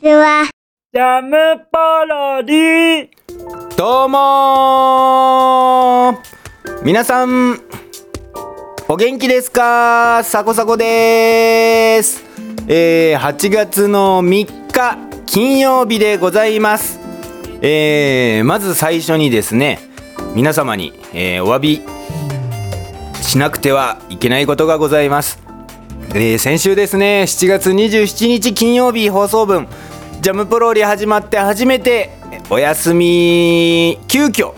ちは。ジャムパロディ。どうもー、皆さんお元気ですか？サコサコでーす。8月の3日金曜日でございます。まず最初にですね、皆様に、お詫びしなくてはいけないことがございます。先週ですね、7月27日金曜日放送分、ジャムポロリ始まって初めてお休み、急遽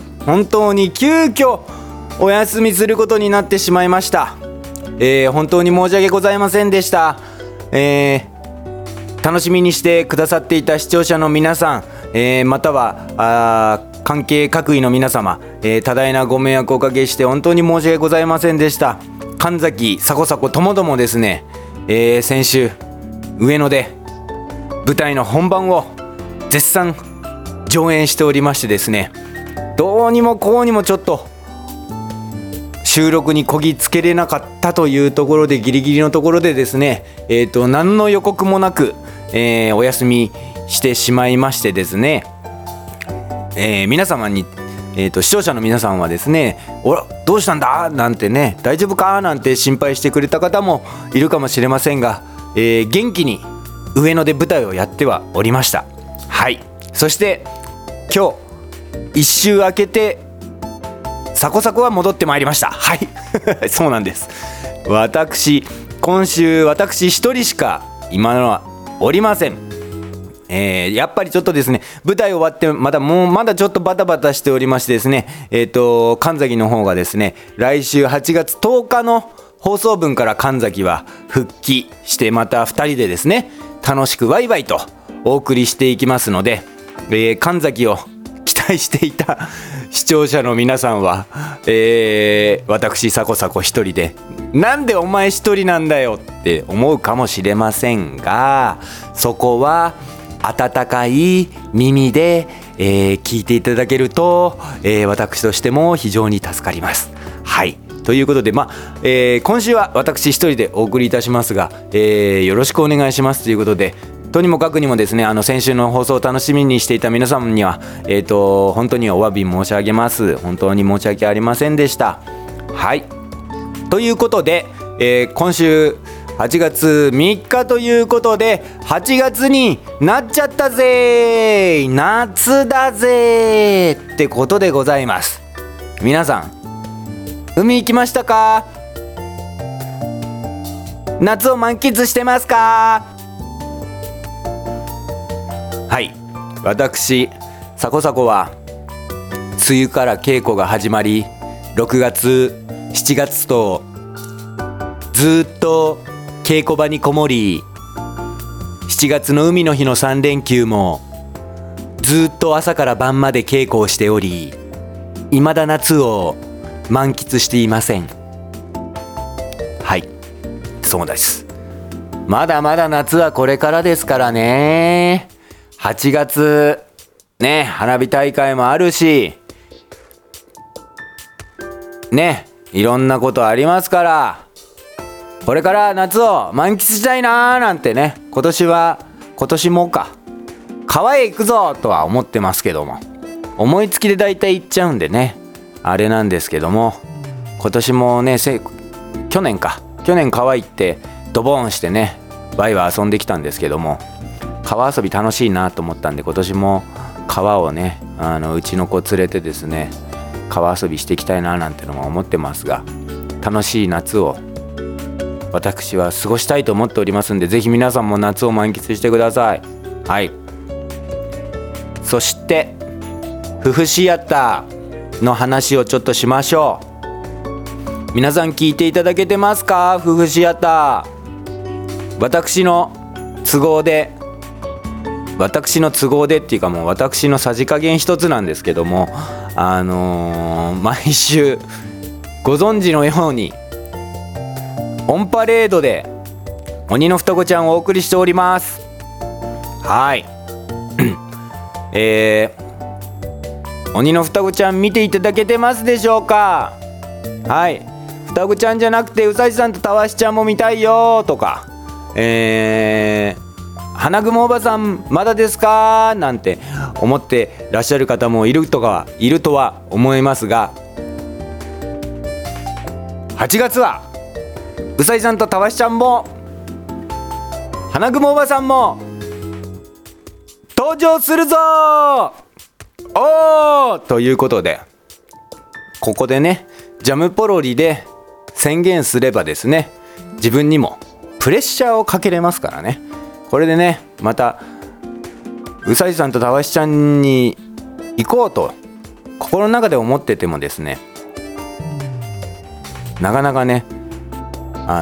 お休みすることになってしまいました。本当に申し訳ございませんでした。楽しみにしてくださっていた視聴者の皆さん、または関係各位の皆様、多大なご迷惑をおかけして本当に申し訳ございませんでした。神崎サコサコともどもですね、先週上野で舞台の本番を絶賛上演しておりましてですね、どうにもこうにもちょっと収録にこぎつけれなかったというところで、ギリギリのところでですね、何の予告もなく、お休みしてしまいましてですね、皆様に、視聴者の皆さんはですね、おらどうしたんだなんてね、大丈夫かなんて心配してくれた方もいるかもしれませんが、元気に上野で舞台をやってはおりました。はい。そして今日一週明けてサコサコは戻ってまいりました。はい。そうなんです。今週私一人しか今のはおりません。やっぱりちょっとですね、舞台終わってまだちょっとバタバタしておりましてですね、神崎の方がですね、来週8月10日の放送分から神崎は復帰して、また2人でですね、楽しくワイワイとお送りしていきますので、神崎を期待していた視聴者の皆さんは、私サコサコ一人で、なんでお前一人なんだよって思うかもしれませんが、そこは温かい耳で、聞いていただけると、私としても非常に助かります。はい。ということで、今週は私一人でお送りいたしますが、よろしくお願いしますということで、とにもかくにもですね、先週の放送を楽しみにしていた皆様には、本当にお詫び申し上げます。本当に申し訳ありませんでした。はい。ということで、今週8月3日ということで、8月になっちゃったぜ、夏だぜってことでございます。皆さん海行きましたか？夏を満喫してますか？はい。私サコサコは梅雨から稽古が始まり、6月7月とずっと稽古場にこもり、7月の海の日の3連休もずっと朝から晩まで稽古をしており、未だ夏を満喫していません。はい。そうです。まだまだ夏はこれからですからね。8月ね、花火大会もあるしね、いろんなことありますから、これから夏を満喫したいなーなんてね、今年も川へ行くぞとは思ってますけども、思いつきで大体行っちゃうんでね、あれなんですけども、今年もね、去年川行ってドボンしてね、ワイワイ遊んできたんですけども、川遊び楽しいなと思ったんで、今年も川をね、うちの子連れてですね、川遊びしていきたいななんてのも思ってますが、楽しい夏を私は過ごしたいと思っておりますんで、ぜひ皆さんも夏を満喫してください。はい。そしてフフシアターの話をちょっとしましょう。皆さん聞いていただけてますか？フフシアター、私の都合でっていうか、もう私のさじ加減一つなんですけども、毎週ご存知のようにオンパレードで鬼の双子ちゃんをお送りしております。はい。鬼の双子ちゃん見ていただけてますでしょうか？はい。双子ちゃんじゃなくてうさじさんとたわしちゃんも見たいよとか、花雲おばさんまだですかなんて思ってらっしゃる方もいるとは思いますが、8月はうさぎさんとたわしちゃんも花雲おばさんも登場するぞおーということで、ここでねジャムポロリで宣言すればですね、自分にもプレッシャーをかけれますからね。これでねまたうさぎさんとたわしちゃんに行こうと心の中で思っててもですね、なかなかね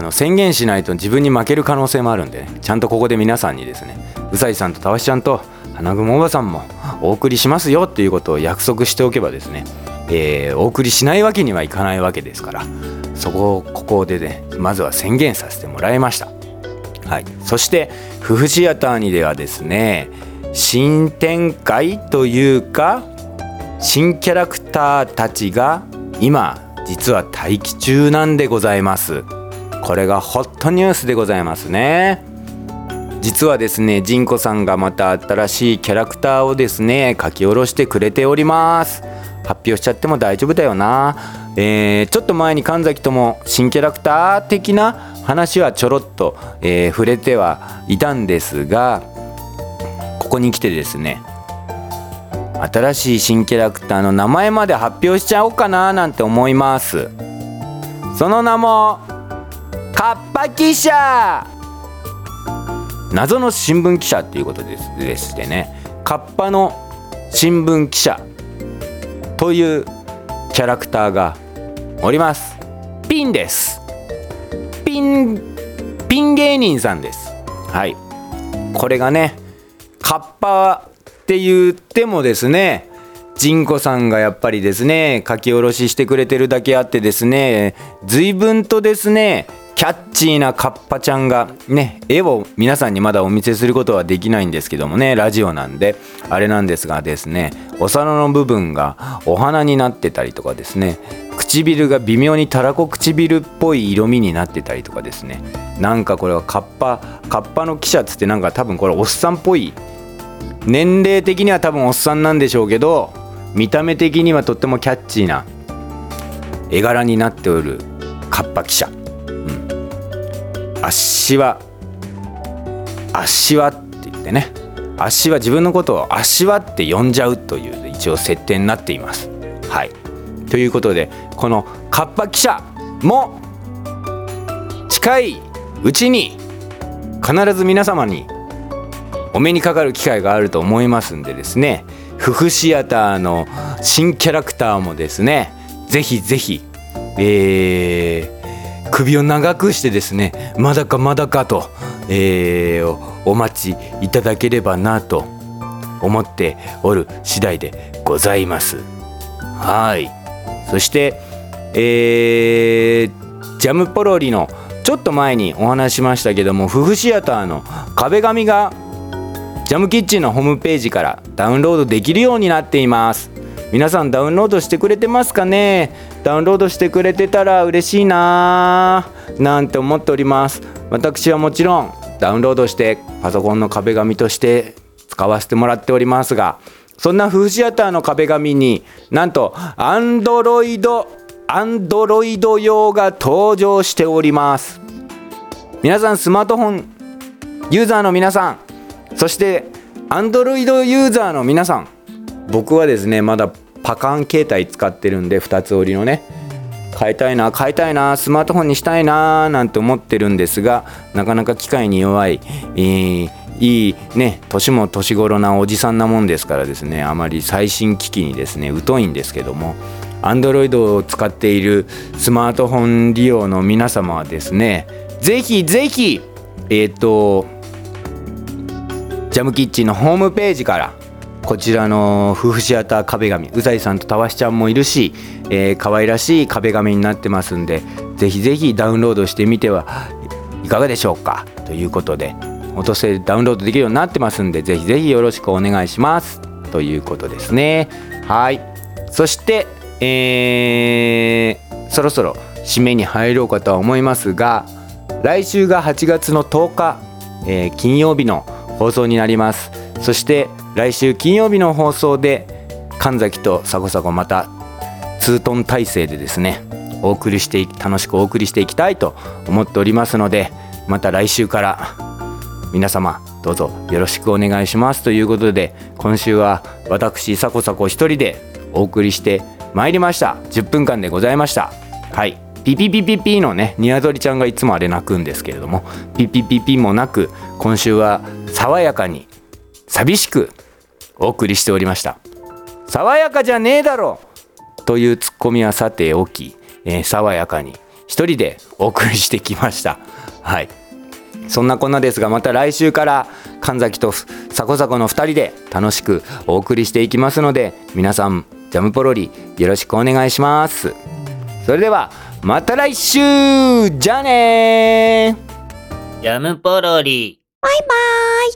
宣言しないと自分に負ける可能性もあるんで、ね、ちゃんとここで皆さんにですね、うさぎさんとたわしちゃんと花雲おばさんもお送りしますよっていうことを約束しておけばですね、お送りしないわけにはいかないわけですから、そこをここでねまずは宣言させてもらいました。はい、そして夫婦シアターにではですね、新展開というか新キャラクターたちが今実は待機中なんでございます。これがホットニュースでございますね。実はですね、ジンコさんがまた新しいキャラクターをですね書き下ろしてくれております。発表しちゃっても大丈夫だよな、ちょっと前に神崎とも新キャラクター的な話はちょろっと、触れてはいたんですが、ここに来てですね新しい新キャラクターの名前まで発表しちゃおうかななんて思います。その名もカッパ記者、謎の新聞記者ということでしてね、カッパの新聞記者というキャラクターがおります。ピンです。ピン芸人さんです。はい、これがねカッパって言ってもですね、ジンコさんがやっぱりですね書き下ろししてくれてるだけあってですね、随分とですねキャッチーなカッパちゃんがね、絵を皆さんにまだお見せすることはできないんですけどもね、ラジオなんであれなんですがですね、お皿の部分がお花になってたりとかですね、唇が微妙にたらこ唇っぽい色味になってたりとかですね、なんかこれはカッパの記者っつって、なんか多分これおっさんっぽい、年齢的には多分おっさんなんでしょうけど、見た目的にはとってもキャッチーな絵柄になっておるカッパ記者。足はって言ってね、足は自分のことを足はって呼んじゃうという一応設定になっています。はい、ということでこのカッパ記者も近いうちに必ず皆様にお目にかかる機会があると思いますんでですね、夫婦シアターの新キャラクターもですねぜひぜひ、首を長くしてですね、まだかまだかと、お待ちいただければなと思っておる次第でございます。はい、そして、ジャムポロリのちょっと前にお話しましたけども、夫婦シアターの壁紙がジャムキッチンのホームページからダウンロードできるようになっています。皆さんダウンロードしてくれてますかね。ダウンロードしてくれてたら嬉しいなーなんて思っております。私はもちろんダウンロードしてパソコンの壁紙として使わせてもらっておりますが、そんなフーシアターの壁紙になんとアンドロイド用が登場しております。皆さんスマートフォンユーザーの皆さん、そしてアンドロイドユーザーの皆さん、僕はですねまだパカン携帯使ってるんで、2つ折りのね変えたいなスマートフォンにしたいななんて思ってるんですが、なかなか機械に弱い、いいね年も年頃なおじさんなもんですからですね、あまり最新機器にですね疎いんですけども、Android を使っているスマートフォン利用の皆様はですねぜひぜひジャムキッチンのホームページからこちらの夫婦シアター壁紙、うさぎさんとたわしちゃんもいるし、可愛らしい壁紙になってますんで、ぜひぜひダウンロードしてみてはいかがでしょうかということで、音声ダウンロードできるようになってますんで、ぜひぜひよろしくお願いしますということですね。はい、そして、そろそろ締めに入ろうかとは思いますが、来週が8月の10日、金曜日の放送になります。そして来週金曜日の放送で神崎とサコサコまたツートン体制でですねお送りして楽しくお送りしていきたいと思っておりますので、また来週から皆様どうぞよろしくお願いしますということで、今週は私サコサコ一人でお送りしてまいりました。10分間でございました。はい、ピピピピピのねニワトリちゃんがいつもあれ鳴くんですけれども、ピピピピもなく今週は爽やかに寂しくお送りしておりました。爽やかじゃねえだろというツッコミはさておき、爽やかに一人でお送りしてきました。はい、そんなこんなですが、また来週から神崎とサコサコの2人で楽しくお送りしていきますので、皆さんジャムポロリよろしくお願いします。それではまた来週じゃあねー。ジャムポロリバイバイ。